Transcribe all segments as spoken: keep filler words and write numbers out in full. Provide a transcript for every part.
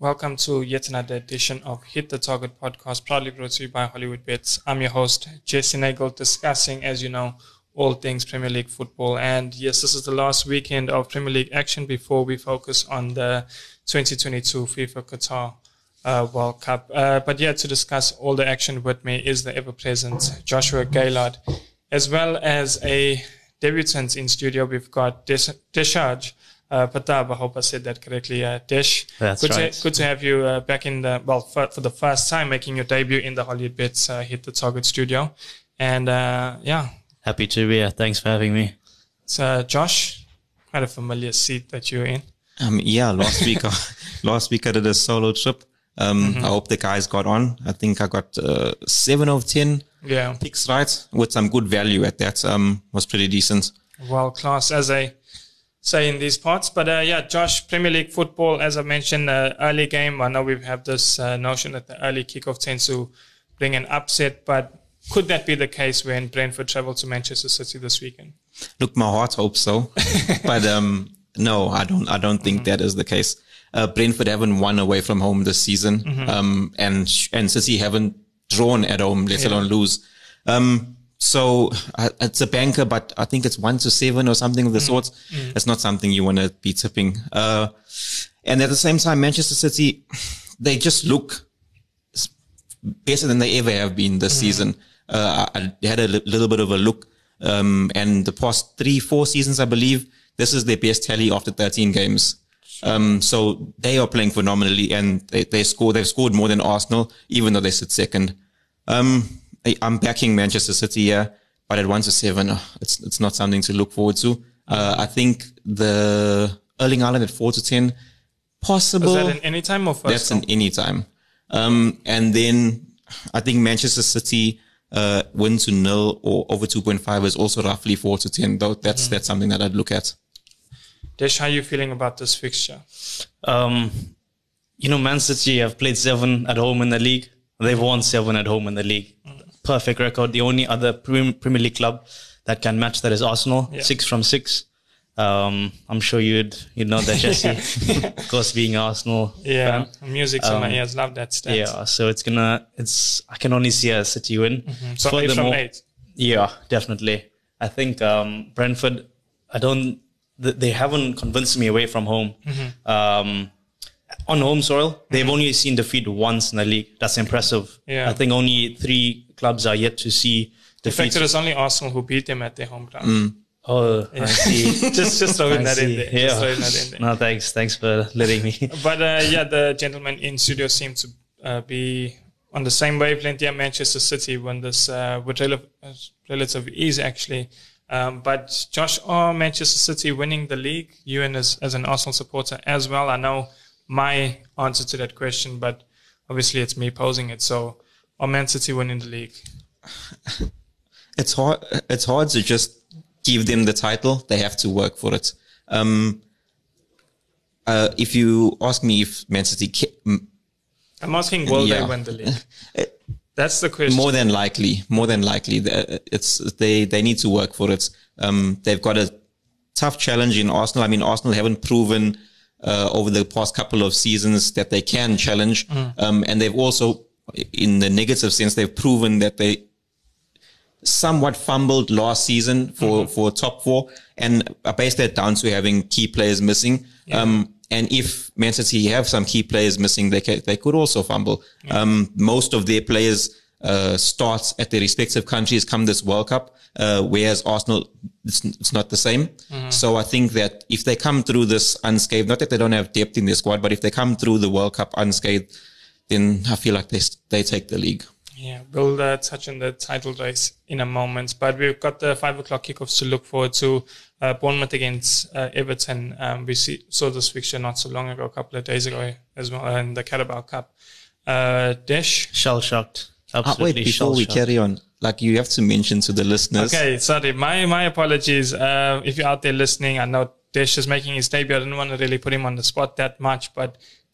Welcome to yet another edition of Hit the Target podcast, proudly brought to you by Hollywood Bets. I'm your host, Jesse Lingard, discussing, as you know, all things Premier League football. And yes, this is the last weekend of Premier League action before we focus on the twenty twenty-two FIFA Qatar uh, World Cup. Uh, but yeah, to discuss all the action with me is the ever-present Joshua Gaylord, as well as a debutant in studio. We've got Des- Deshaj. Uh, Patab, I hope I said that correctly. Uh, Desh, That's good, right. to, good to have you uh, back in the, well, for, for the first time, making your debut in the Hollywood Bets uh, Hit the Target studio. And uh, yeah. Happy to be here. Thanks for having me. So, uh, Josh, quite a familiar seat that you're in. Um, yeah, last week, I, last week I did a solo trip. Um, mm-hmm. I hope the guys got on. I think I got uh, seven out of ten yeah. picks right, with some good value at that. Um, was pretty decent. World class, as a say in these parts, but uh, yeah, Josh, Premier League football, as I mentioned, uh, early game. I know we have this uh, notion that the early kickoff tends to bring an upset, but could that be the case when Brentford travel to Manchester City this weekend? Look, my heart hopes so, but um, no, I don't. I don't think mm-hmm. that is the case. Uh, Brentford haven't won away from home this season, mm-hmm. um, and and City haven't drawn at home, let yeah. alone lose. Um, So uh, it's a banker, but I think it's one to seven or something of the mm. sort. Mm. It's not something you want to be tipping. Uh, and at the same time, Manchester City, they just look better than they ever have been this mm. season. Uh, I had a li- little bit of a look. Um, and the past three, four seasons, I believe, this is their best tally after thirteen games. Um, so they are playing phenomenally, and they, they score, they've scored more than Arsenal, even though they sit second. Um, I'm backing Manchester City here, but at one to seven, it's it's not something to look forward to. Uh, I think the Erling Haaland at four to ten, possible. Is that an any time or first? That's an any time. Um, and then I think Manchester City uh, win to nil or over two point five is also roughly four to ten. Though that's mm. that's something that I'd look at. Desh, how are you feeling about this fixture? Um, you know, Man City have played seven at home in the league. They've won seven at home in the league. Mm. Perfect record. The only other Premier League club that can match that is Arsenal. Yeah. Six from six. Um, I'm sure you'd you'd know that, Jesse. Of course, being Arsenal yeah. fan. Music's um, in my ears. Love that stat. Yeah, so it's gonna. It's I can only see a City win. Mm-hmm. So eight from eight. Yeah, definitely. I think um, Brentford. I don't. They haven't convinced me away from home. Mm-hmm. Um, On home soil, they've mm-hmm. only seen defeat once in the league. That's impressive. Yeah. I think only three clubs are yet to see defeat. In fact, it was only Arsenal who beat them at their home ground. Mm. Oh, yeah. I see. just just throwing that, in there. Yeah. Just throwing that in there. No, thanks. Thanks for letting me. But uh, yeah, the gentlemen in studio seem to uh, be on the same wavelength. Yeah, Manchester City won this uh, with rel- uh, relative ease, actually. Um, but Josh, are Manchester City winning the league? You and as, as an Arsenal supporter as well, I know my answer to that question, but obviously it's me posing it. So, are Man City winning the league? It's hard. It's hard to just give them the title. They have to work for it. Um, uh, if you ask me, if Man City, ca- I'm asking, will yeah. they win the league? it, That's the question. More than likely, more than likely, it's they. They need to work for it. Um, they've got a tough challenge in Arsenal. I mean, Arsenal haven't proven Uh, over the past couple of seasons that they can challenge. Mm. Um, and they've also, in the negative sense, they've proven that they somewhat fumbled last season for, mm-hmm. for top four, and I base that down to having key players missing. Yeah. Um, and if Man City have some key players missing, they can, they could also fumble. Yeah. Um, most of their players uh, start at their respective countries come this World Cup, uh, whereas Arsenal, It's, it's not the same. Mm-hmm. So I think that if they come through this unscathed, not that they don't have depth in their squad, but if they come through the World Cup unscathed, then I feel like they they take the league. Yeah, we'll uh, touch on the title race in a moment, but we've got the five o'clock kickoffs to look forward to. Uh, Bournemouth against uh, Everton. Um, we see, saw this fixture not so long ago, a couple of days ago as well, in the Carabao Cup. Uh, Desh? Shell-shocked. Absolutely. Ah, wait, before we carry on, like you have to mention to the listeners. Okay, sorry, my my apologies. Uh, if you're out there listening, I know Desh is making his debut. I didn't want to really put him on the spot that much, but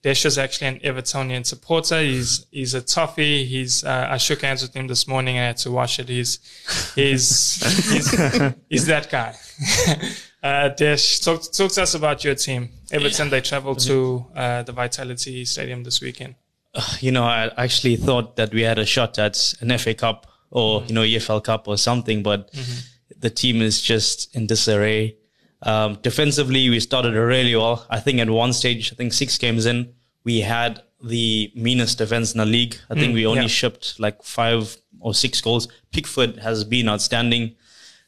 Deshaj is actually an Evertonian supporter. He's he's a toffee. He's uh, I shook hands with him this morning. I had to wash it. He's he's he's, he's that guy. uh, Desh, talk talk to us about your team. Everton. Yeah. They travel to uh, the Vitality Stadium this weekend. You know, I actually thought that we had a shot at an F A Cup or mm-hmm. you know E F L Cup or something, but mm-hmm. the team is just in disarray. Um, defensively, we started really well. I think at one stage, I think six games in, we had the meanest defense in the league. I think mm, we only yeah. shipped like five or six goals. Pickford has been outstanding.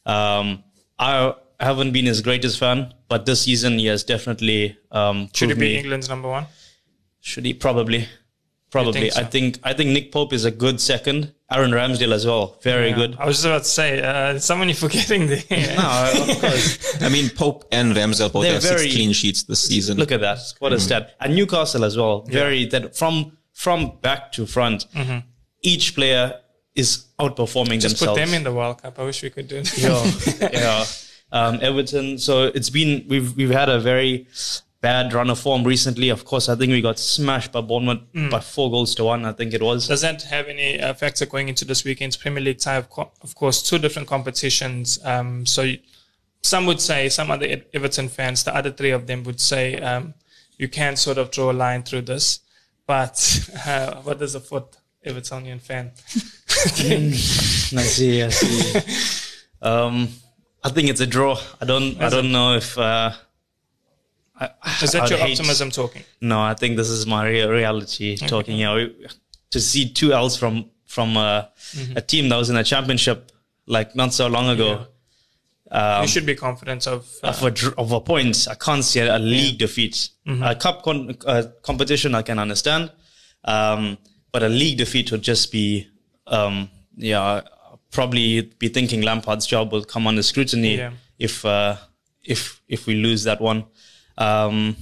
Um, I haven't been his greatest fan, but this season he has definitely um, should he be me. England's number one? Should he? Probably. Probably. Think so? I think I think Nick Pope is a good second. Aaron Ramsdale as well. Very yeah. good. I was just about to say, uh, someone you're forgetting there. No, of course. I mean, Pope and Ramsdale both They're have very, six clean sheets this season. Look at that. What mm-hmm. a stat. And Newcastle as well. Yeah. Very that from from back to front. Mm-hmm. Each player is outperforming just themselves. Just put them in the World Cup. I wish we could do that. Yeah. yeah. Um, Everton. So it's been we've we've had a very bad run of form recently. Of course, I think we got smashed by Bournemouth mm. by four goals to one, I think it was. Does that have any uh, factor going into this weekend's Premier League tie? Of, co- of course, two different competitions. Um, so you, some would say, some other Everton fans, the other three of them would say, um, you can sort of draw a line through this. But uh, what does a fourth Evertonian fan think? I see, I see. um, I think it's a draw. I don't, Is I don't it? know if... Uh, I, is that I'd your hate, optimism talking? No, I think this is my real reality okay. talking. You know, to see two L's from from a, mm-hmm. a team that was in a championship like not so long ago. Yeah. Um, you should be confident of uh, of, a, of a point. I can't see a, a league yeah. defeat. Mm-hmm. A cup con- uh, competition I can understand, um, but a league defeat would just be um, yeah probably be thinking Lampard's job will come under scrutiny yeah. if uh, if if we lose that one. Um,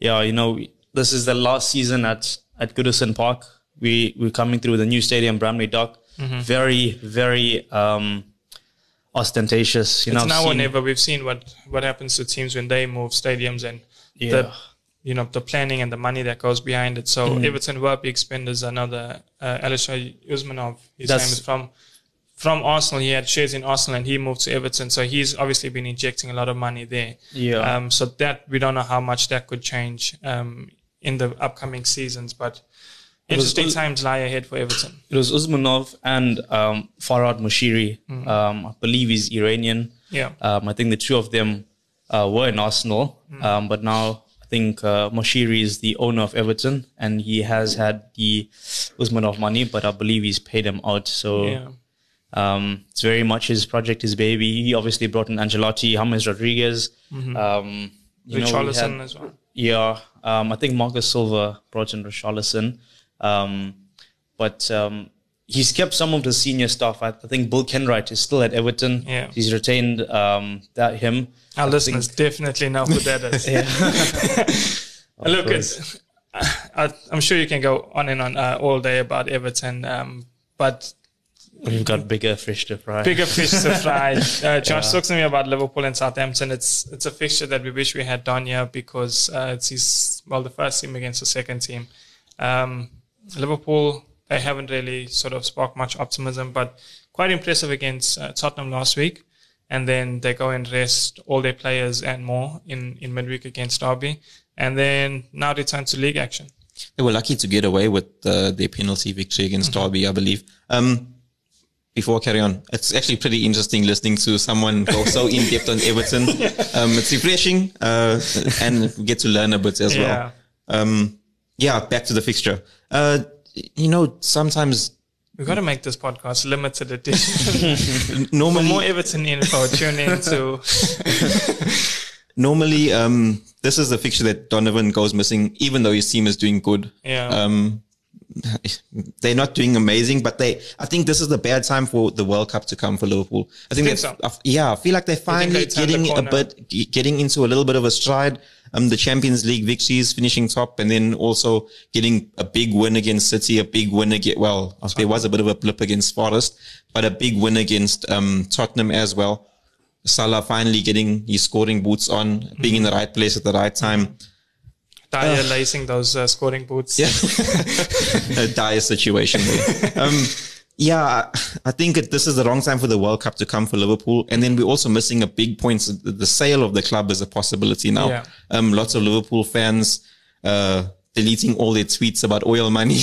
yeah, you know, this is the last season at, at Goodison Park. We, we're coming through the new stadium, Bramley Dock. Mm-hmm. Very, very um, ostentatious. You it's know, now or never. We've seen what, what happens to teams when they move stadiums and yeah. the you know the planning and the money that goes behind it. So mm-hmm. Everton were big spenders. Another uh, Alisher Usmanov, his That's, name is from. From Arsenal, he had shares in Arsenal and he moved to Everton. So he's obviously been injecting a lot of money there. Yeah. Um, so that, we don't know how much that could change um, in the upcoming seasons. But interesting was, times lie ahead for Everton. It was Usmanov and um, Farhad Moshiri. Mm. Um, I believe he's Iranian. Yeah. Um, I think the two of them uh, were in Arsenal. Mm. Um, but now I think uh, Moshiri is the owner of Everton and he has had the Usmanov money, but I believe he's paid him out. So... Yeah. Um, it's very much his project, his baby. He obviously brought in Ancelotti, James Rodriguez, mm-hmm. um, you Richarlison know, we had, as well. Yeah, um, I think Marcus Silva brought in Richarlison, um, but um, he's kept some of the senior staff. I, I think Bill Kenwright is still at Everton. Yeah. He's retained um, that him. Our I listeners think. definitely know who that is. Yeah. Look, it's, I, I'm sure you can go on and on uh, all day about Everton, um, but. We've got bigger fish to fry. Bigger fish to fry. Uh, Josh yeah. talk to me about Liverpool and Southampton. It's it's a fixture that we wish we had done here because uh, it's his, well the first team against the second team. Um, Liverpool, they haven't really sort of sparked much optimism, but quite impressive against uh, Tottenham last week. And then they go and rest all their players and more in, in midweek against Derby. And then now they turn to league action. They were lucky to get away with uh, their penalty victory against mm-hmm. Derby, I believe. Um, Before I carry on, it's actually pretty interesting listening to someone go so in depth on Everton. yeah. um, it's refreshing uh, and get to learn a bit as yeah. well. Um, yeah, back to the fixture. Uh, you know, sometimes we've got to make this podcast limited edition. Normally, for more Everton info, tune in to. Normally, um, this is the fixture that Donovan goes missing, even though his team is doing good. Yeah. Um, They're not doing amazing, but they. I think this is the bad time for the World Cup to come for Liverpool. I think, think so. I, yeah, I feel like they're finally they getting a bit, getting into a little bit of a stride. Um, the Champions League victories, finishing top, and then also getting a big win against City, a big win against. Well, Tottenham. There was a bit of a blip against Forest, but a big win against um, Tottenham as well. Salah finally getting his scoring boots on, being mm-hmm. in the right place at the right time. Dyer uh, lacing those uh, scoring boots. Yeah. A dire situation there. Um, yeah, I think it, this is the wrong time for the World Cup to come for Liverpool. And then we're also missing a big point. The sale of the club is a possibility now. Yeah. Um, lots of Liverpool fans uh, deleting all their tweets about oil money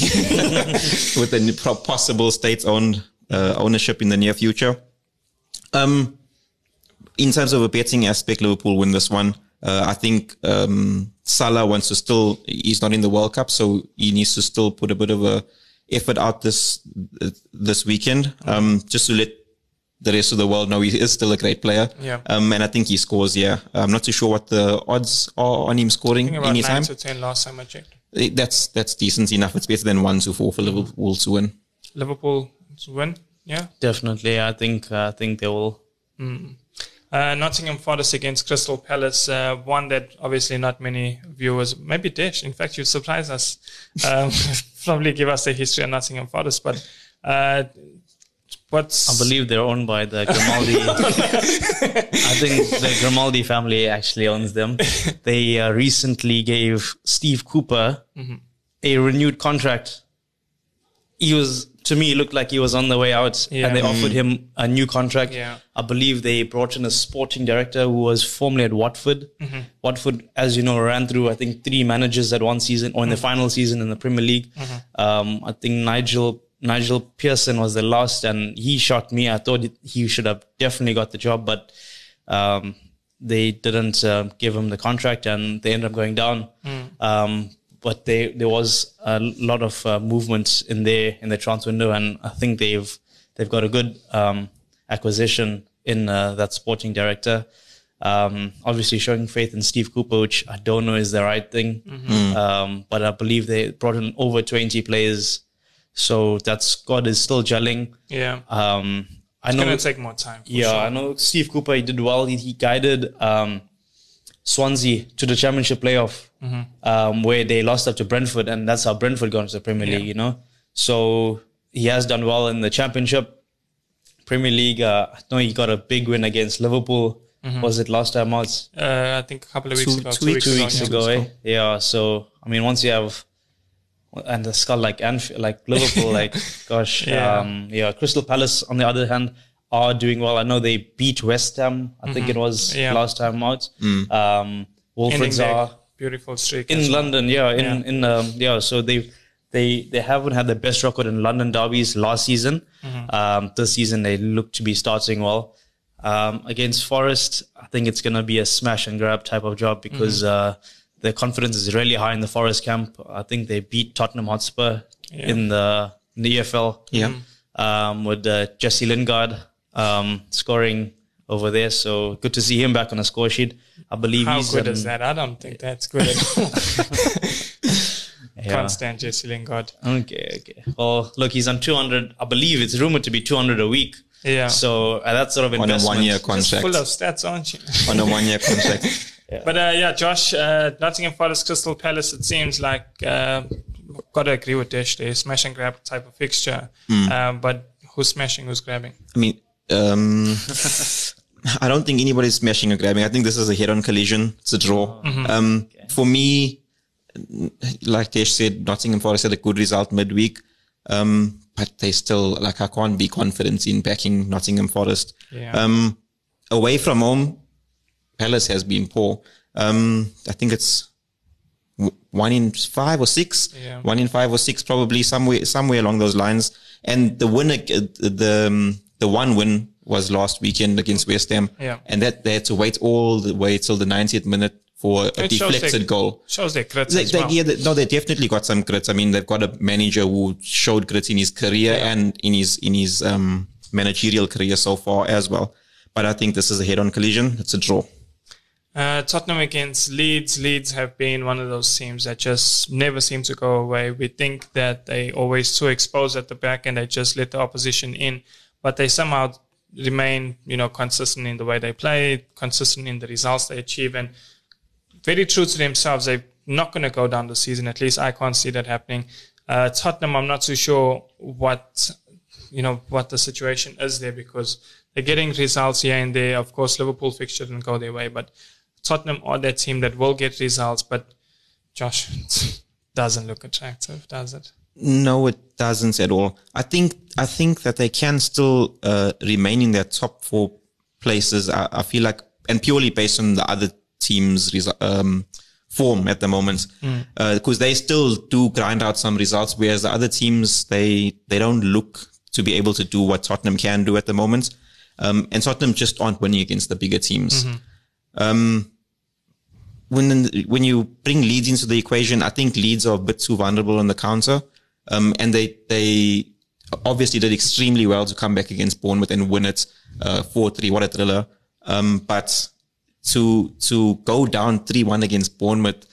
with a possible state-owned uh, ownership in the near future. Um, in terms of a betting aspect, Liverpool win this one. Uh, I think um, Salah wants to still, he's not in the World Cup, so he needs to still put a bit of a effort out this this weekend, um, just to let the rest of the world know he is still a great player. Yeah. Um, and I think he scores, yeah. I'm not too sure what the odds are on him scoring anytime. I think about nine to ten last time I checked. That's, that's decent enough. It's better than one to four for Liverpool to win. Liverpool to win, yeah? Definitely. I think uh, I think they will. Mm. Uh, Nottingham Forest against Crystal Palace, uh, one that obviously not many viewers, maybe Desh, in fact, you surprised us, um, probably give us the history of Nottingham Forest, but uh, what's... I believe they're owned by the Grimaldi, I think the Grimaldi family actually owns them. They uh, recently gave Steve Cooper mm-hmm. a renewed contract. He was... To me, it looked like he was on the way out, yeah. and they offered him a new contract. Yeah. I believe they brought in a sporting director who was formerly at Watford. Mm-hmm. Watford, as you know, ran through, I think, three managers at one season, or in mm-hmm. the final season in the Premier League. Mm-hmm. Um, I think Nigel Nigel Pearson was the last, and he shocked me. I thought he should have definitely got the job, but um, they didn't uh, give him the contract, and they ended up going down. Mm. Um But they, there was a lot of uh, movement in their in the transfer window, and I think they've they've got a good um, acquisition in uh, that sporting director. Um, obviously, showing faith in Steve Cooper, which I don't know is the right thing, mm-hmm. um, but I believe they brought in over twenty players, so that squad is still gelling. Yeah, um, I it's know it's going to take more time. For yeah, sure. I know Steve Cooper. He did well. He, he guided. Um, Swansea to the Championship playoff, mm-hmm. um, where they lost up to Brentford, and that's how Brentford got into the Premier League, yeah. you know. So he has done well in the Championship, Premier League. Uh, I know he got a big win against Liverpool. Mm-hmm. Was it last time out? Uh, I think a couple of weeks two, ago. Two, two weeks, two weeks ago, ago eh? Yeah. So I mean, once you have and a skull like Anfield, like Liverpool, like gosh, yeah. Um, yeah. Crystal Palace, on the other hand, are doing well. I know they beat West Ham. I mm-hmm. think it was yeah. last time out. Mm. Um, Wolves are beautiful streak in well. London. Yeah, in yeah. in um, yeah. So they they they haven't had the best record in London derbies last season. Mm-hmm. Um, this season they look to be starting well. Um, against Forest, I think it's going to be a smash and grab type of job because mm-hmm. uh, their confidence is really high in the Forest camp. I think they beat Tottenham Hotspur yeah. in the in the E F L. Yeah, um, with uh, Jesse Lingard. Um, scoring over there, so good to see him back on the score sheet. I believe How he's... How good um, is that? I don't think that's good at all. yeah. Can't stand Jesse Lingard. Okay, okay. Well, look, he's on two hundred. I believe it's rumored to be two hundred a week. Yeah. So uh, that's sort of investment. On a one-year contract. Just full of stats, aren't you? on a one-year contract. yeah. But uh, yeah, Josh, uh, Nottingham Forest, Crystal Palace, it seems like... Uh, got to agree with Desh, they smash and grab type of fixture. Mm. Uh, but who's smashing, who's grabbing? I mean... Um, I don't think anybody's smashing or grabbing. I think this is a head-on collision. It's a draw. Mm-hmm. Um, okay. For me, like Tesh said, Nottingham Forest had a good result midweek, um, but they still, like, I can't be confident in backing Nottingham Forest. Yeah. Um, away from home, Palace has been poor. Um, I think it's one in five or six, yeah. one in five or six, probably somewhere somewhere along those lines. And the winner, the um, The one win was last weekend against West Ham, yeah. and that they had to wait all the way till the ninetieth minute for a it deflected they, goal. Shows their grit they, as they, well. Yeah, they, no, they definitely got some grit. I mean, they've got a manager who showed grit in his career yeah. and in his in his um, managerial career so far as well. But I think this is a head-on collision. It's a draw. Uh, Tottenham against Leeds. Leeds have been one of those teams that just never seem to go away. We think that they always too exposed at the back and they just let the opposition in. But they somehow remain, you know, consistent in the way they play, consistent in the results they achieve, and very true to themselves. They're not going to go down the season. At least I can't see that happening. Uh, Tottenham, I'm not too sure what, you know, what the situation is there because they're getting results here and there. Of course, Liverpool fixture didn't go their way, but Tottenham are that team that will get results. But Josh doesn't look attractive, does it? No, it doesn't at all. I think I think that they can still uh, remain in their top four places. I, I feel like, and purely based on the other teams' resu- um, form at the moment, because mm. uh, they still do grind out some results, whereas the other teams, they they don't look to be able to do what Tottenham can do at the moment. Um, and Tottenham just aren't winning against the bigger teams. Mm-hmm. Um, when when you bring Leeds into the equation, I think Leeds are a bit too vulnerable on the counter. Um, and they they obviously did extremely well to come back against Bournemouth and win it uh, four three. What a thriller. Um, but to to go down three one against Bournemouth,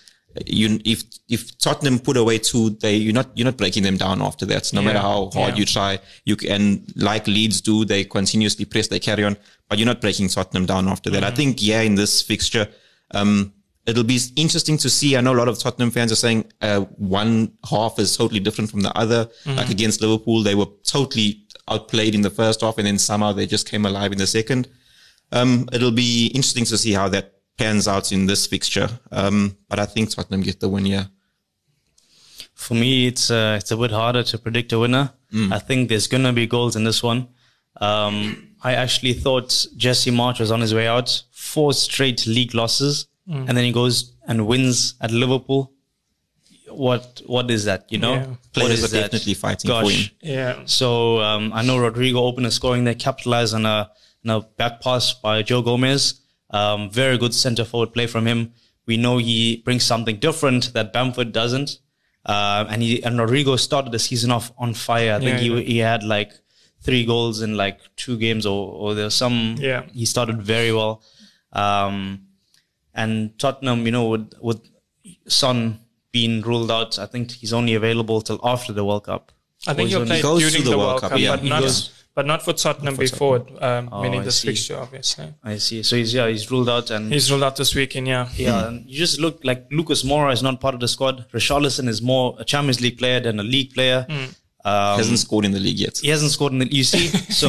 you if if Tottenham put away two, they you're not you're not breaking them down after that. No yeah. matter how hard yeah. you try, you can, like Leeds do, they continuously press, they carry on, but you're not breaking Tottenham down after that. Mm-hmm. I think yeah, in this fixture, um, it'll be interesting to see. I know a lot of Tottenham fans are saying uh, one half is totally different from the other. Mm-hmm. Like against Liverpool, they were totally outplayed in the first half, and then somehow they just came alive in the second. Um, it'll be interesting to see how that pans out in this fixture. Um, but I think Tottenham get the win, yeah. For me, it's uh, it's a bit harder to predict a winner. Mm. I think there's going to be goals in this one. Um, I actually thought Jesse Marsch was on his way out. Four straight league losses. Mm. And then he goes and wins at Liverpool. What what is that? You know, yeah. players are definitely that? fighting Gosh. for him. Yeah. So um, I know Rodrigo opened a scoring there, capitalized on a, on a back pass by Joe Gomez. Um, very good centre forward play from him. We know he brings something different that Bamford doesn't. Uh, and he and Rodrigo started the season off on fire. I think yeah, he yeah. he had like three goals in like two games, or or there's some. Yeah. He started very well. Um, And Tottenham, you know, with, with Son being ruled out, I think he's only available till after the World Cup. I think he'll play during the, the World Cup, Cup yeah. but, not, but not for Tottenham not for before, um, oh, meaning I this see. fixture, obviously. I see. So, he's yeah, he's ruled out. and He's ruled out this weekend, yeah. Yeah, and you just look like Lucas Moura is not part of the squad. Richarlison is more a Champions League player than a league player. Mm. Um, hasn't scored in the league yet. He hasn't scored in the you see. So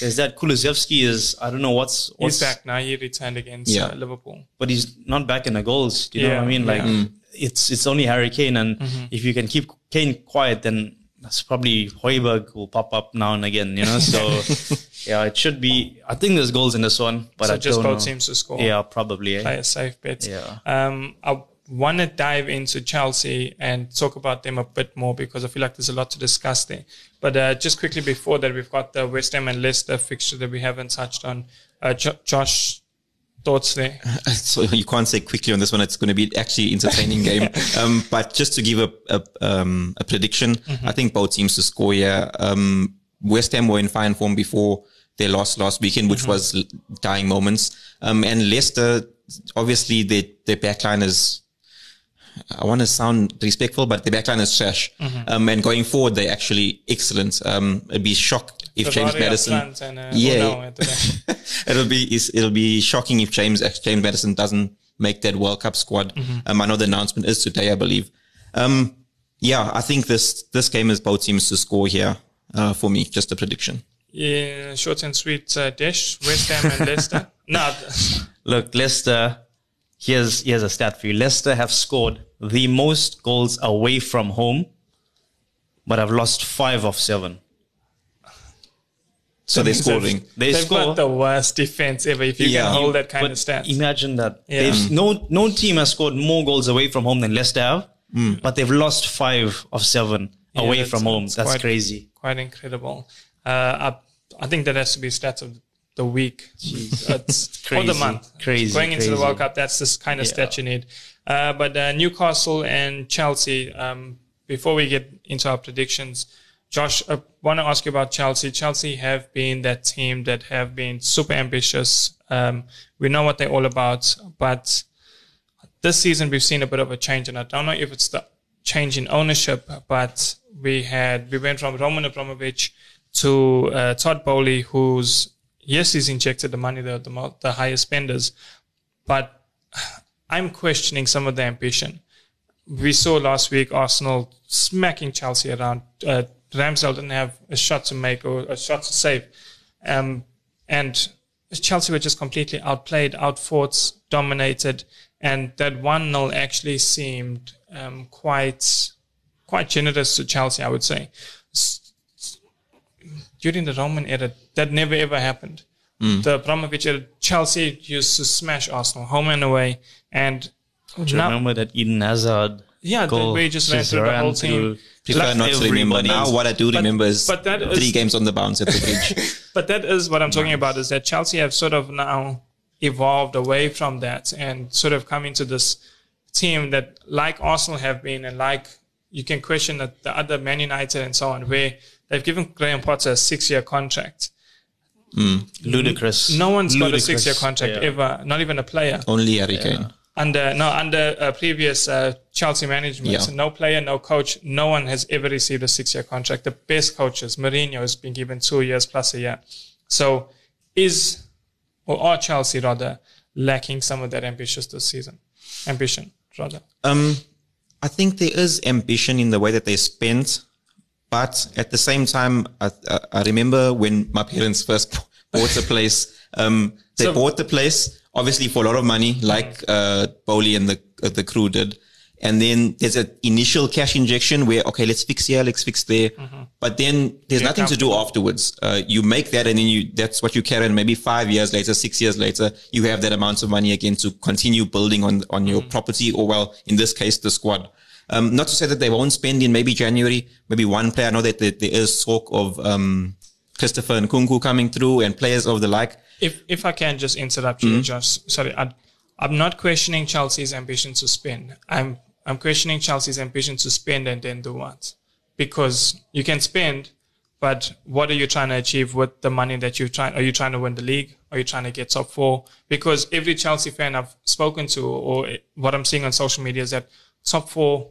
there's that. Kulusevski is I don't know what's, what's he's back now. He returned against yeah. uh, Liverpool, but he's not back in the goals. Do you yeah. know what I mean? Like yeah. it's it's only Harry Kane, and mm-hmm. if you can keep Kane quiet, then that's probably Højbjerg will pop up now and again. You know, so yeah, it should be. I think there's goals in this one, but so I just don't both know. teams to score. Yeah, probably. Eh? Play a safe bet. Yeah. Um. I, want to dive into Chelsea and talk about them a bit more because I feel like there's a lot to discuss there. But uh, just quickly before that, we've got the West Ham and Leicester fixture that we haven't touched on. Uh, jo- Josh, thoughts there? So you can't say quickly on this one. It's going to be actually entertaining game. Um, but just to give a a, um, a prediction, mm-hmm. I think both teams to score here. Um, West Ham were in fine form before their loss last weekend, which mm-hmm. was dying moments. Um, and Leicester, obviously, their, their backline is... I want to sound respectful, but the backline is trash. Mm-hmm. Um, and going forward, they're actually excellent. Um, it'd be shocked if the James Maddison, and, uh, yeah, it'll be it'll be shocking if James James Maddison doesn't make that World Cup squad. Mm-hmm. Um, I know the announcement is today, I believe. Um, yeah, I think this this game is both teams to score here uh, for me. Just a prediction. Yeah, short and sweet. Uh, Desh, West Ham and Leicester. No, look, Leicester. Here's here's a stat for you. Leicester have scored the most goals away from home, but have lost five of seven. So they're scoring. They They've score. got the worst defense ever. If you yeah. can hold that kind but of stats, imagine that. Yeah. No no team has scored more goals away from home than Leicester have, mm. but they've lost five of seven yeah, away from home. That's quite, crazy. Quite incredible. Uh, I I think that has to be stats of the week it's crazy, or the month. Crazy, Going crazy. into the World Cup, that's this kind of yeah. stat you need. Uh, but uh, Newcastle and Chelsea, um, before we get into our predictions, Josh, I want to ask you about Chelsea. Chelsea have been that team that have been super ambitious. Um, we know what they're all about, but this season we've seen a bit of a change, and I don't know if it's the change in ownership, but we had we went from Roman Abramovich to uh, Todd Bowley, who's yes, he's injected the money, the, the, the highest spenders, but I'm questioning some of the ambition. We saw last week Arsenal smacking Chelsea around. Uh, Ramsdale didn't have a shot to make or a shot to save. Um, and Chelsea were just completely outplayed, outfought, dominated. And that one nil actually seemed um, quite quite generous to Chelsea, I would say. S- s- during the Roman era, that never ever happened. Mm. The Abramovich era, Chelsea used to smash Arsenal home and away. And do you now, remember that Eden Hazard? Yeah, goal, they just ran through the whole team. Prefer not to remember now. What I do but, remember is but that three is, games on the bounce at the bridge. But that is what I'm talking about, is that Chelsea have sort of now evolved away from that and sort of come into this team that, like Arsenal have been, and like you can question that the other Man United and so on, where they've given Graham Potter a six-year contract. Mm. Ludicrous. No one's Ludicrous. got a six-year contract yeah. ever, not even a player. Only Harry Kane. Yeah. Under no under uh, previous uh, Chelsea management, yeah. no player, no coach, no one has ever received a six-year contract. The best coaches, Mourinho, has been given two years plus a year. So is, or are Chelsea rather, lacking some of that ambitious this season? Ambition, rather. Um, I think there is ambition in the way that they spent, but at the same time, I, I, I remember when my parents first bought the place. Um, they so, bought the place, obviously for a lot of money, like uh, Bowley and the uh, the crew did. And then there's an initial cash injection where, okay, let's fix here, let's fix there. Mm-hmm. But then there's yeah, nothing to do afterwards. Uh, you make that and then you that's what you carry. And maybe five years later, six years later, you have that amount of money again to continue building on, on your mm-hmm. property, or, well, in this case, the squad. Um, not to say that they won't spend in maybe January, maybe one player. I know that there, there is talk of um, Christopher Nkunku coming through and players of the like. If if I can just interrupt you, mm-hmm. Josh. Sorry, I, I'm not questioning Chelsea's ambition to spend. I'm I'm questioning Chelsea's ambition to spend and then do what? Because you can spend, but what are you trying to achieve with the money that you're trying? Are you trying to win the league? Are you trying to get top four? Because every Chelsea fan I've spoken to, or what I'm seeing on social media, is that top four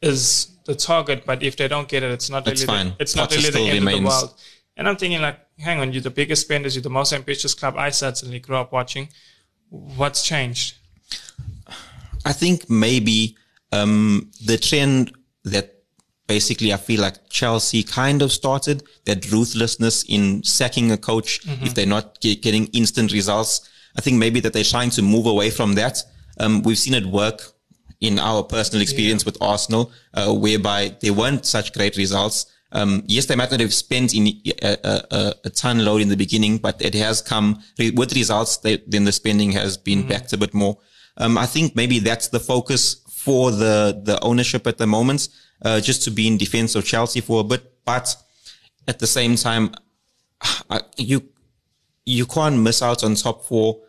is the target. But if they don't get it, it's not That's really fine. The, it's not Potter really the end remains. Of the world. And I'm thinking, like, hang on, you're the biggest spenders, you're the most ambitious club I certainly grew up watching. What's changed? I think maybe um, the trend that basically I feel like Chelsea kind of started, that ruthlessness in sacking a coach mm-hmm. if they're not get, getting instant results. I think maybe that they're trying to move away from that. Um, we've seen it work in our personal experience yeah. with Arsenal, uh, whereby there weren't such great results. Um, yes, they might not have spent in a, a, a ton load in the beginning, but it has come with results. They, then the spending has been mm-hmm. backed a bit more. Um, I think maybe that's the focus for the, the ownership at the moment, uh, just to be in defense of Chelsea for a bit. But at the same time, I, you, you can't miss out on top four,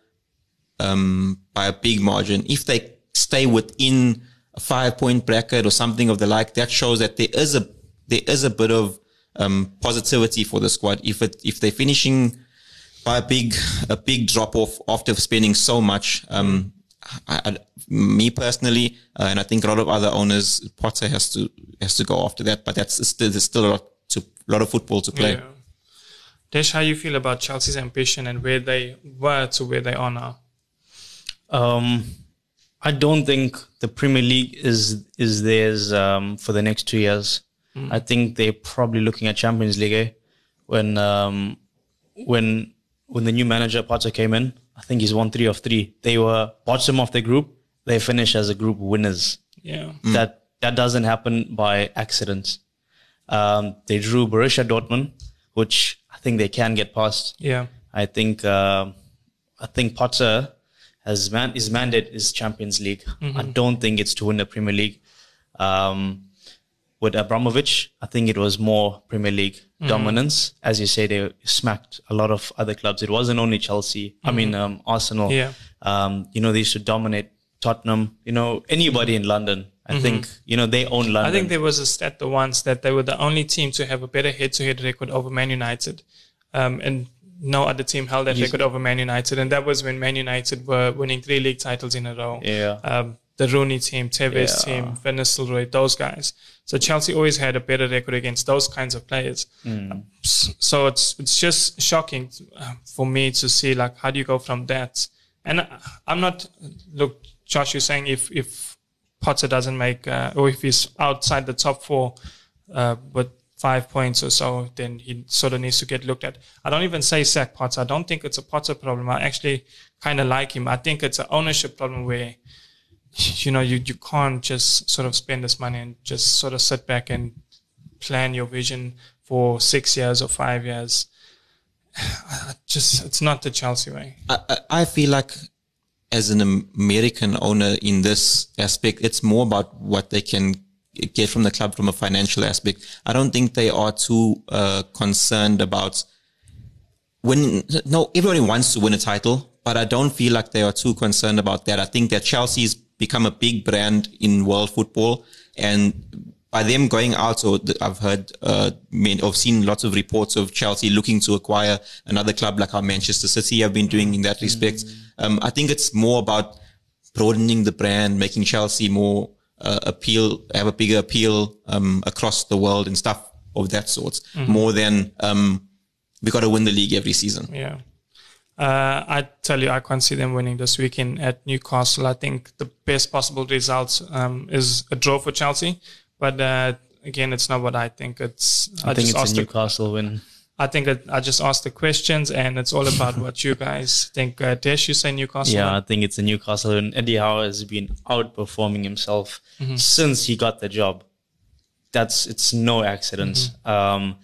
um, by a big margin. If they stay within a five point bracket or something of the like, that shows that there is a There is a bit of um, positivity for the squad. If it, if they're finishing by a big a big drop off after spending so much, um, I, I, me personally, uh, and I think a lot of other owners, Potter has to has to go after that. But that's still there's still a lot to a lot of football to play. Yeah. Desh, how you feel about Chelsea's ambition and where they were to where they are now? Um, I don't think the Premier League is is theirs um, for the next two years. I think they're probably looking at Champions League eh? when um, when when the new manager Potter came in. I think he's won three of three. They were bottom of the group. They finished as a group winners. Yeah, mm. that that doesn't happen by accident. Um, they drew Borussia Dortmund, which I think they can get past. Yeah, I think uh, I think Potter has man his mandate is Champions League. Mm-hmm. I don't think it's to win the Premier League. Um, With Abramovich, I think it was more Premier League mm-hmm. dominance. As you say, they smacked a lot of other clubs. It wasn't only Chelsea. Mm-hmm. I mean, um, Arsenal. Yeah. Um, you know, they used to dominate Tottenham. You know, anybody mm-hmm. in London. I mm-hmm. think, you know, they own London. I think there was a stat the once that they were the only team to have a better head-to-head record over Man United. Um, and no other team held that yes. record over Man United. And that was when Man United were winning three league titles in a row. Yeah. Um, the Rooney team, Tevez yeah. team, Van Nistelrooy, those guys. So Chelsea always had a better record against those kinds of players. Mm. So it's it's just shocking for me to see, like, how do you go from that? And I'm not, look, Josh, you're saying if, if Potter doesn't make, uh, or if he's outside the top four uh, with five points or so, then he sort of needs to get looked at. I don't even say sack Potter. I don't think it's a Potter problem. I actually kind of like him. I think it's an ownership problem where, you know, you, you can't just sort of spend this money and just sort of sit back and plan your vision for six years or five years. Just, it's not the Chelsea way. I, I feel like as an American owner in this aspect, it's more about what they can get from the club from a financial aspect. I don't think they are too uh, concerned about when. No, everybody wants to win a title, but I don't feel like they are too concerned about that. I think that Chelsea's become a big brand in world football, and by them going out, or I've heard, uh, I've seen lots of reports of Chelsea looking to acquire another club, like how Manchester City have been doing in that respect. Um, I think it's more about broadening the brand, making Chelsea more uh, appeal, have a bigger appeal um, across the world and stuff of that sort, mm-hmm. more than um, we got to win the league every season. Yeah, uh, I tell you, I can't see them winning this weekend at Newcastle. I think the best possible result um, is a draw for Chelsea. But uh, again, it's not what I think. It's I, I think just it's a Newcastle the, win. I think it, I just asked the questions, and it's all about what you guys think. Uh, Desh, you say Newcastle? Yeah, win? I think it's a Newcastle win. Eddie Howe has been outperforming himself mm-hmm. since he got the job. That's it's no accident. Mm-hmm. Um,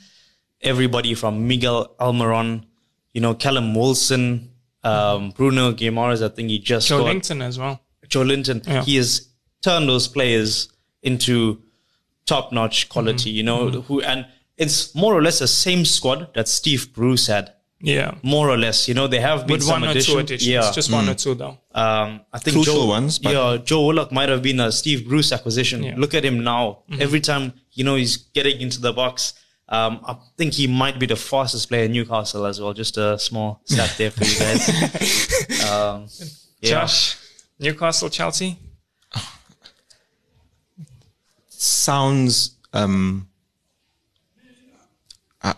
everybody from Miguel Almiron, you know, Callum Wilson, um, mm-hmm. Bruno Guimaraes. I think he just Joe got, Linton as well. Joe Linton. Yeah. He has turned those players into top-notch quality, mm-hmm. you know, mm-hmm. who, and it's more or less the same squad that Steve Bruce had. Yeah. More or less, you know, they have been with some one addition. Or two additions. Yeah. Just mm-hmm. one or two, though. Um, I think Crucial Joe, ones, but yeah, Joe Willock might have been a Steve Bruce acquisition. Yeah. Look at him now. Mm-hmm. Every time, you know, he's getting into the box. Um, I think he might be the fastest player in Newcastle as well. Just a small stat there for you guys. um, yeah. Josh, Newcastle, Chelsea? Sounds um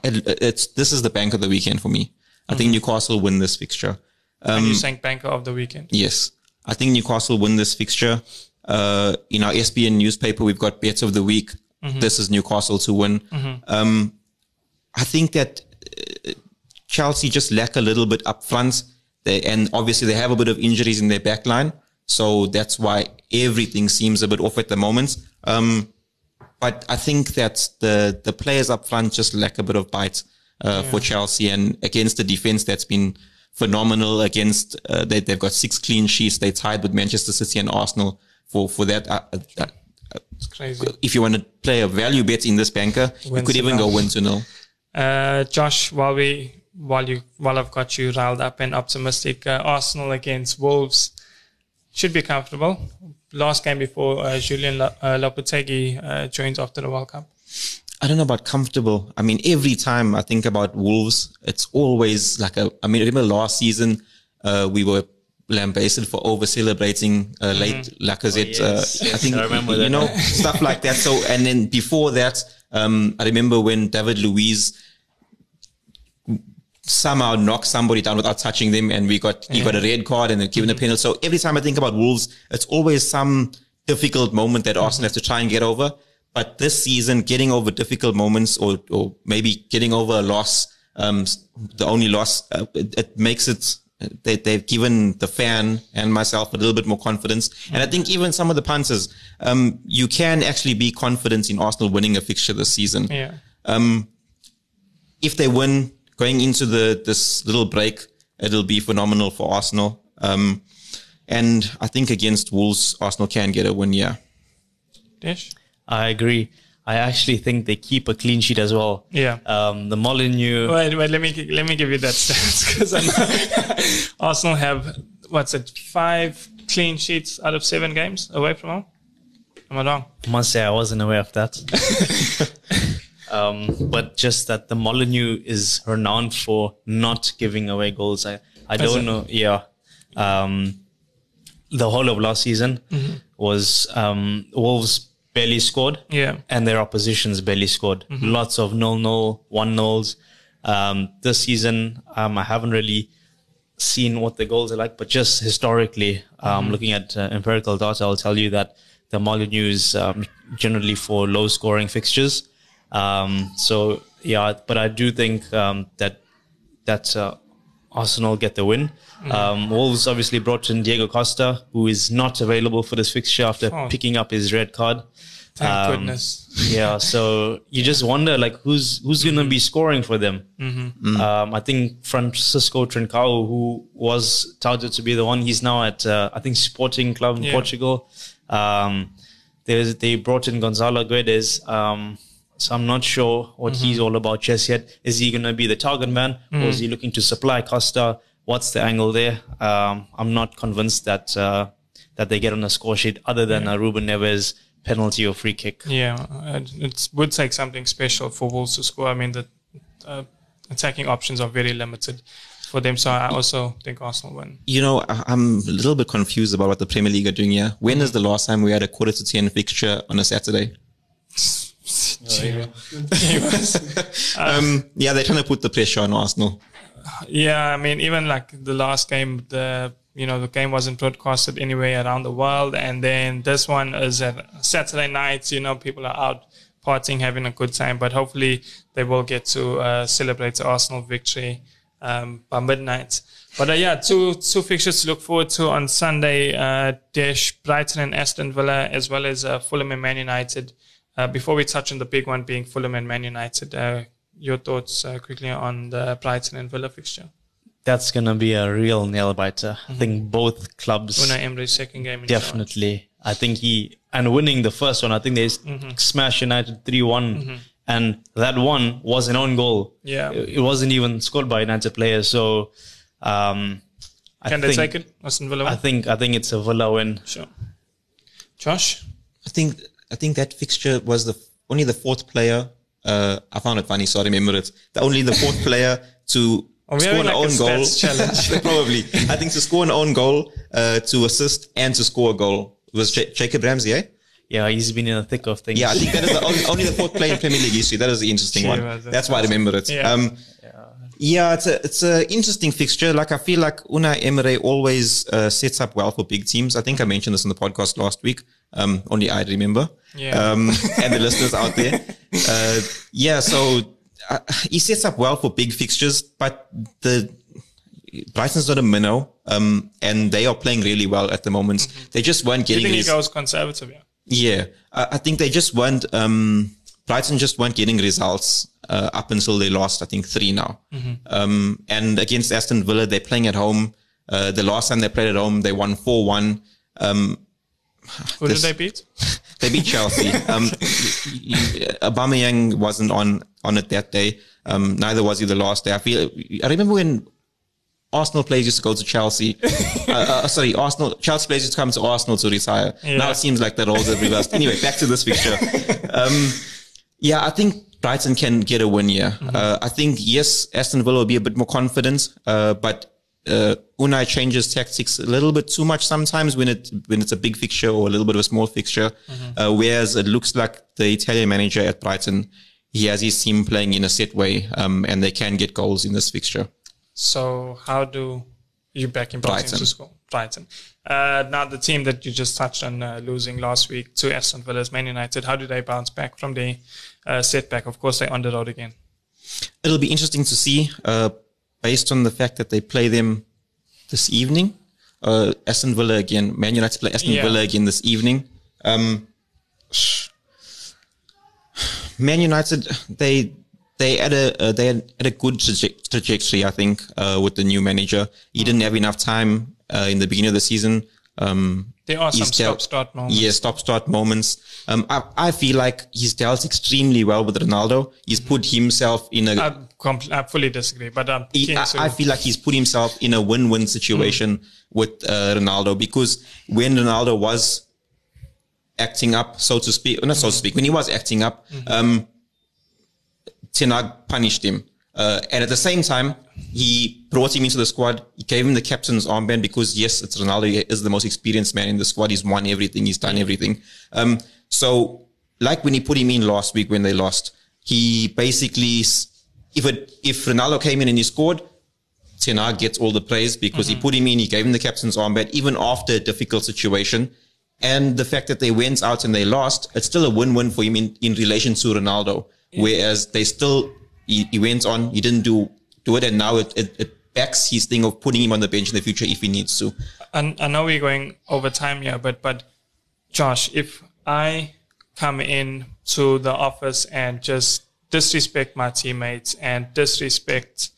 it, it's this is the banker of the weekend for me. I mm-hmm. think Newcastle win this fixture. Um, and you sang banker of the weekend. Yes, I think Newcastle win this fixture. Uh, in our S B N newspaper, we've got bets of the week. Mm-hmm. This is Newcastle to win. Mm-hmm. Um, I think that uh, Chelsea just lack a little bit up front. They and obviously they have a bit of injuries in their back line, so that's why everything seems a bit off at the moment. Um, but I think that the, the players up front just lack a bit of bite uh, yeah. for Chelsea, and against the defense that's been phenomenal against, uh, they, they've got six clean sheets. They tied with Manchester City and Arsenal for, for that. Uh, uh, it's crazy. If you want to play a value bet in this banker, wins you could even nil. Go win to nil. Uh, Josh, while we, while you, while I've got you riled up and optimistic, uh, Arsenal against Wolves should be comfortable. Last game before uh, Julian La- uh, Lopetegui uh, joined after the World Cup? I don't know about comfortable. I mean, every time I think about Wolves, it's always like a... I mean, remember last season, uh, we were lambasted for over-celebrating uh, late mm-hmm. Lacazette. Oh, yes. Uh, yes, I think, I remember that. You know, stuff like that. So, and then before that, um, I remember when David Luiz somehow knocked somebody down without touching them, and we got he yeah. got a red card and then given mm-hmm. a penalty. So every time I think about Wolves, it's always some difficult moment that mm-hmm. Arsenal have to try and get over. But this season, getting over difficult moments or or maybe getting over a loss, um, the only loss, uh, it, it makes it, they, they've given the fan and myself a little bit more confidence. Mm-hmm. And I think even some of the punters, um, you can actually be confident in Arsenal winning a fixture this season. Yeah. Um, if they win, going into the this little break, it'll be phenomenal for Arsenal. Um, and I think against Wolves, Arsenal can get a win, yeah. Dish? I agree. I actually think they keep a clean sheet as well. Yeah. Um, the Molineux... Wait, wait, let me let me give you that stats, because Arsenal have, what's it, five clean sheets out of seven games away from home? Am I wrong? I must say I wasn't aware of that. Um, but just that the Molineux is renowned for not giving away goals. I, I don't know. Yeah. Um, the whole of last season mm-hmm. was um, Wolves barely scored. Yeah. And their oppositions barely scored. Mm-hmm. Lots of nil-nil, one-nils. Um, this season, um, I haven't really seen what the goals are like, but just historically, um, mm-hmm. looking at uh, empirical data, I'll tell you that the Molineux is um, generally for low-scoring fixtures. Um, so, yeah, but I do think um, that that's uh, Arsenal get the win. Mm. Um, Wolves obviously brought in Diego Costa, who is not available for this fixture after oh. picking up his red card. Thank um, goodness. Yeah, so you just wonder, like, who's who's mm-hmm. going to be scoring for them? Mm-hmm. Mm-hmm. Um, I think Francisco Trincao, who was touted to be the one, he's now at, uh, I think, Sporting Club in yeah. Portugal. Um, they brought in Gonzalo Guedes, um, so I'm not sure what mm-hmm. he's all about just yet. Is he going to be the target man, mm-hmm. or is he looking to supply Costa? What's the angle there? Um, I'm not convinced that uh, that they get on the score sheet other than yeah. a Ruben Neves penalty or free kick. Yeah, it would take something special for Wolves to score. I mean, the uh, attacking options are very limited for them, so I also think Arsenal win. You know, I'm a little bit confused about what the Premier League are doing here. When is the last time we had a quarter to ten fixture on a Saturday? um, yeah, they're trying to put the pressure on Arsenal. Yeah, I mean, even like the last game, the you know, the game wasn't broadcasted anywhere around the world. And then this one is at Saturday nights. You know, people are out partying, having a good time. But hopefully they will get to uh, celebrate the Arsenal victory um, by midnight. But uh, yeah, two two fixtures to look forward to on Sunday. Uh, Dash, Brighton and Aston Villa, as well as uh, Fulham and Man United. Uh, before we touch on the big one being Fulham and Man United, uh, your thoughts uh, quickly on the Brighton and Villa fixture. That's going to be a real nail-biter. Mm-hmm. I think both clubs... Unai Emery's second game. In definitely. I think he... And winning the first one, I think they mm-hmm. smashed United three one. Mm-hmm. And that one was an own goal. Yeah. It, it wasn't even scored by United players. So, um... I Can think, they take it? Aston Villa win? I think, I think it's a Villa win. Sure. Josh? I think, I think that fixture was the only the fourth player... Uh, I found it funny, so I remember it. The only the fourth player to... Or score an like own goal. Probably. I think to score an own goal, uh, to assist and to score a goal was J- Jacob Ramsey, eh? Yeah, he's been in the thick of things. Yeah, I think that is the only, only the fourth player in Premier League history. That is the interesting she one. That's awesome. Why I remember it. Yeah, um, yeah. yeah it's a, it's an interesting fixture. Like, I feel like Unai Emery always uh, sets up well for big teams. I think I mentioned this in the podcast last week. Um, only I remember. Yeah. Um, and the listeners out there. Uh, yeah, so... Uh, he sets up well for big fixtures, but the Brighton's not a minnow, um, and they are playing really well at the moment. Mm-hmm. They just weren't getting. Do you think res- he goes conservative? Yeah, yeah. Uh, I think they just weren't. Um, Brighton just weren't getting results uh, up until they lost. I think three now, mm-hmm. um, and against Aston Villa, they're playing at home. Uh, the last time they played at home, they won four one. Um, Who this- did they beat? They beat Chelsea. Um, Aubameyang wasn't on, on it that day. Um, neither was he the last day. I feel, I remember when Arsenal players used to go to Chelsea. Uh, uh, sorry, Arsenal, Chelsea players used to come to Arsenal to retire. Yeah. Now it seems like the roles have reversed. Anyway, back to this fixture. Um, yeah, I think Brighton can get a win here. Mm-hmm. Uh, I think, yes, Aston Villa will be a bit more confident, uh, but, Uh, Unai changes tactics a little bit too much sometimes when it when it's a big fixture or a little bit of a small fixture. Mm-hmm. Uh, whereas it looks like the Italian manager at Brighton, he has his team playing in a set way, um, and they can get goals in this fixture. So how do you back in Brighton to score? Brighton. Uh, now the team that you just touched on uh, losing last week to Aston Villa's Man United, how do they bounce back from the uh, setback? Of course, they're on the road again. It'll be interesting to see. Uh, Based on the fact that they play them this evening, uh, Aston Villa again, Man United play Aston yeah. Villa again this evening. Um, Man United, they they had a uh, they had a good traje- trajectory, I think, uh, with the new manager. He didn't have enough time uh, in the beginning of the season. Um, there are some dealt, stop-start moments. Yeah, stop-start moments. Um, I, I feel like he's dealt extremely well with Ronaldo. He's mm-hmm. put himself in a... I, compl- I fully disagree, but I'm he, I, I feel like he's put himself in a win-win situation mm. with uh, Ronaldo, because when Ronaldo was acting up, so to speak, not mm-hmm. so to speak, when he was acting up, mm-hmm. um, Ten Hag punished him. Uh, and at the same time, he brought him into the squad. He gave him the captain's armband because, yes, it's Ronaldo. He is the most experienced man in the squad. He's won everything. He's done everything. Um, so, like when he put him in last week when they lost, he basically, if it, if Ronaldo came in and he scored, Ten Hag gets all the praise because mm-hmm. he put him in. He gave him the captain's armband even after a difficult situation. And the fact that they went out and they lost, it's still a win-win for him in, in relation to Ronaldo. yeah. Whereas they still, he, he went on, he didn't do, do it, and now it, it, it backs his thing of putting him on the bench in the future if he needs to. And I know we're going over time here, but, but Josh, if I come in to the office and just disrespect my teammates and disrespect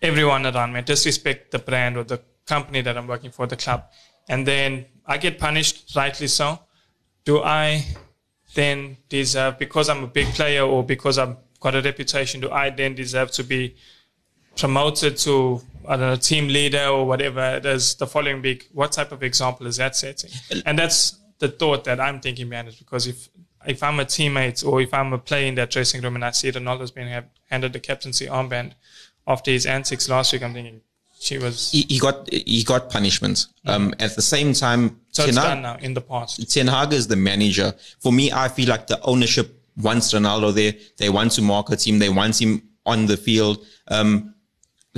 everyone around me, disrespect the brand or the company that I'm working for, the club, and then I get punished, rightly so, do I then deserve, because I'm a big player or because I've got a reputation, do I then deserve to be promoted to, I don't know, team leader or whatever it is the following week? What type of example is that setting? And that's the thought that I'm thinking behind it, because if if I'm a teammate or if I'm a player in that dressing room and I see Ronaldo's been ha- handed the captaincy armband after his antics last week, I'm thinking, she was... He, he got he got punishment. Yeah. Um, at the same time... So Ten it's Hag, done now, in the past. Ten Hag is the manager. For me, I feel like the ownership wants Ronaldo there. They want to market him. They want him on the field. Um,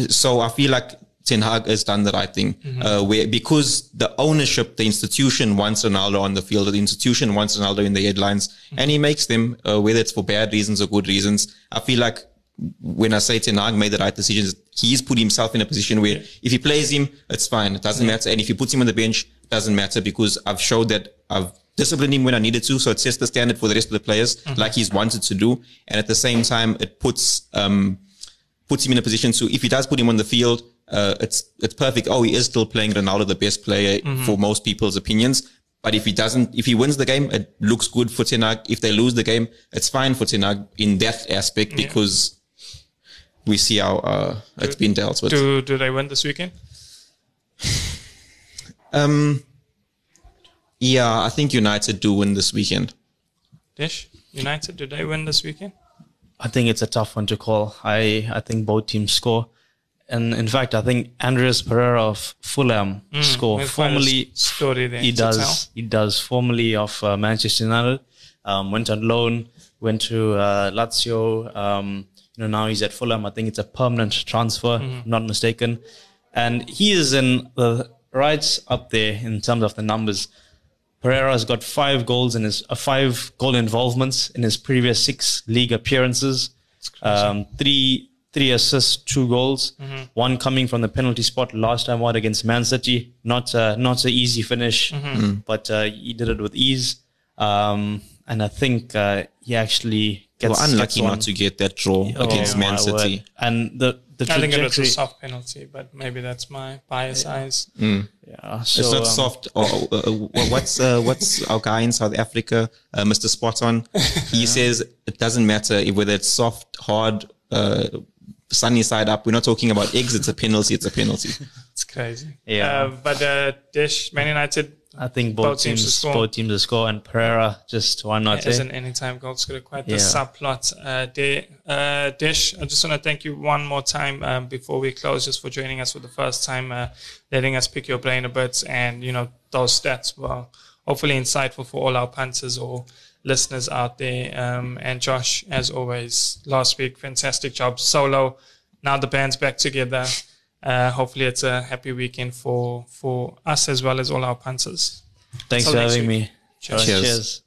so I feel like Ten Hag has done the right thing. Mm-hmm. Uh, where, because the ownership, the institution wants Ronaldo on the field. The institution wants Ronaldo in the headlines. Mm-hmm. And he makes them, uh, whether it's for bad reasons or good reasons. I feel like when I say Ten Hag made the right decisions, he's put himself in a position where yeah. if he plays him, it's fine. It doesn't yeah. matter. And if he puts him on the bench, it doesn't matter, because I've showed that I've disciplined him when I needed to. So it sets the standard for the rest of the players, mm-hmm. like he's wanted to do. And at the same time, it puts um, puts him in a position to, if he does put him on the field, uh, it's it's perfect. Oh, he is still playing Ronaldo, the best player mm-hmm. for most people's opinions. But if he doesn't, if he wins the game, it looks good for Ten Hag. If they lose the game, it's fine for Ten Hag in that aspect, because yeah. we see how uh, do, it's been dealt with. Do, do they win this weekend? um, Yeah, I think United do win this weekend. Dish, United, do they win this weekend? I think it's a tough one to call. I, I think both teams score. And in fact, I think Andres Pereira of Fulham mm, scored formerly. Story there, he does. He does formerly of uh, Manchester United. Um, went on loan. Went to uh, Lazio. Um, you know, now he's at Fulham. I think it's a permanent transfer, mm-hmm. if I'm not mistaken. And he is in the right up there in terms of the numbers. Pereira has got five goals in his uh, five goal involvements in his previous six league appearances. Um, three. Three assists, two goals. Mm-hmm. One coming from the penalty spot last time out against Man City. Not uh, not an easy finish, mm-hmm. but uh, he did it with ease. Um, and I think uh, he actually gets. Well, unlucky gets not to get that draw oh, against Man City. Word. And the the trajectory. I think it was a soft penalty, but maybe that's my bias yeah. eyes. Mm. Yeah, so, it's not um, soft. Oh, uh, what's uh, what's our guy in South Africa, uh, Mister Spot On? He yeah. says it doesn't matter whether it's soft, hard. Uh, sunny side up. We're not talking about eggs. It's a penalty. It's a penalty. It's crazy. Yeah. Uh, but uh, Dish, Man United. I think both, both teams, teams score. Both teams to score, and Pereira just why not? It isn't any time goal scorer. Quite yeah. the subplot. Uh, De- uh, Dish, I just want to thank you one more time um, before we close, just for joining us for the first time, uh, letting us pick your brain a bit, and you know those stats were hopefully insightful for all our punters or listeners out there. Um, and Josh, as always, last week, fantastic job solo. Now the band's back together. Uh, hopefully it's a happy weekend for, for us as well as all our punters. Thanks for having me. Cheers. Cheers. Cheers.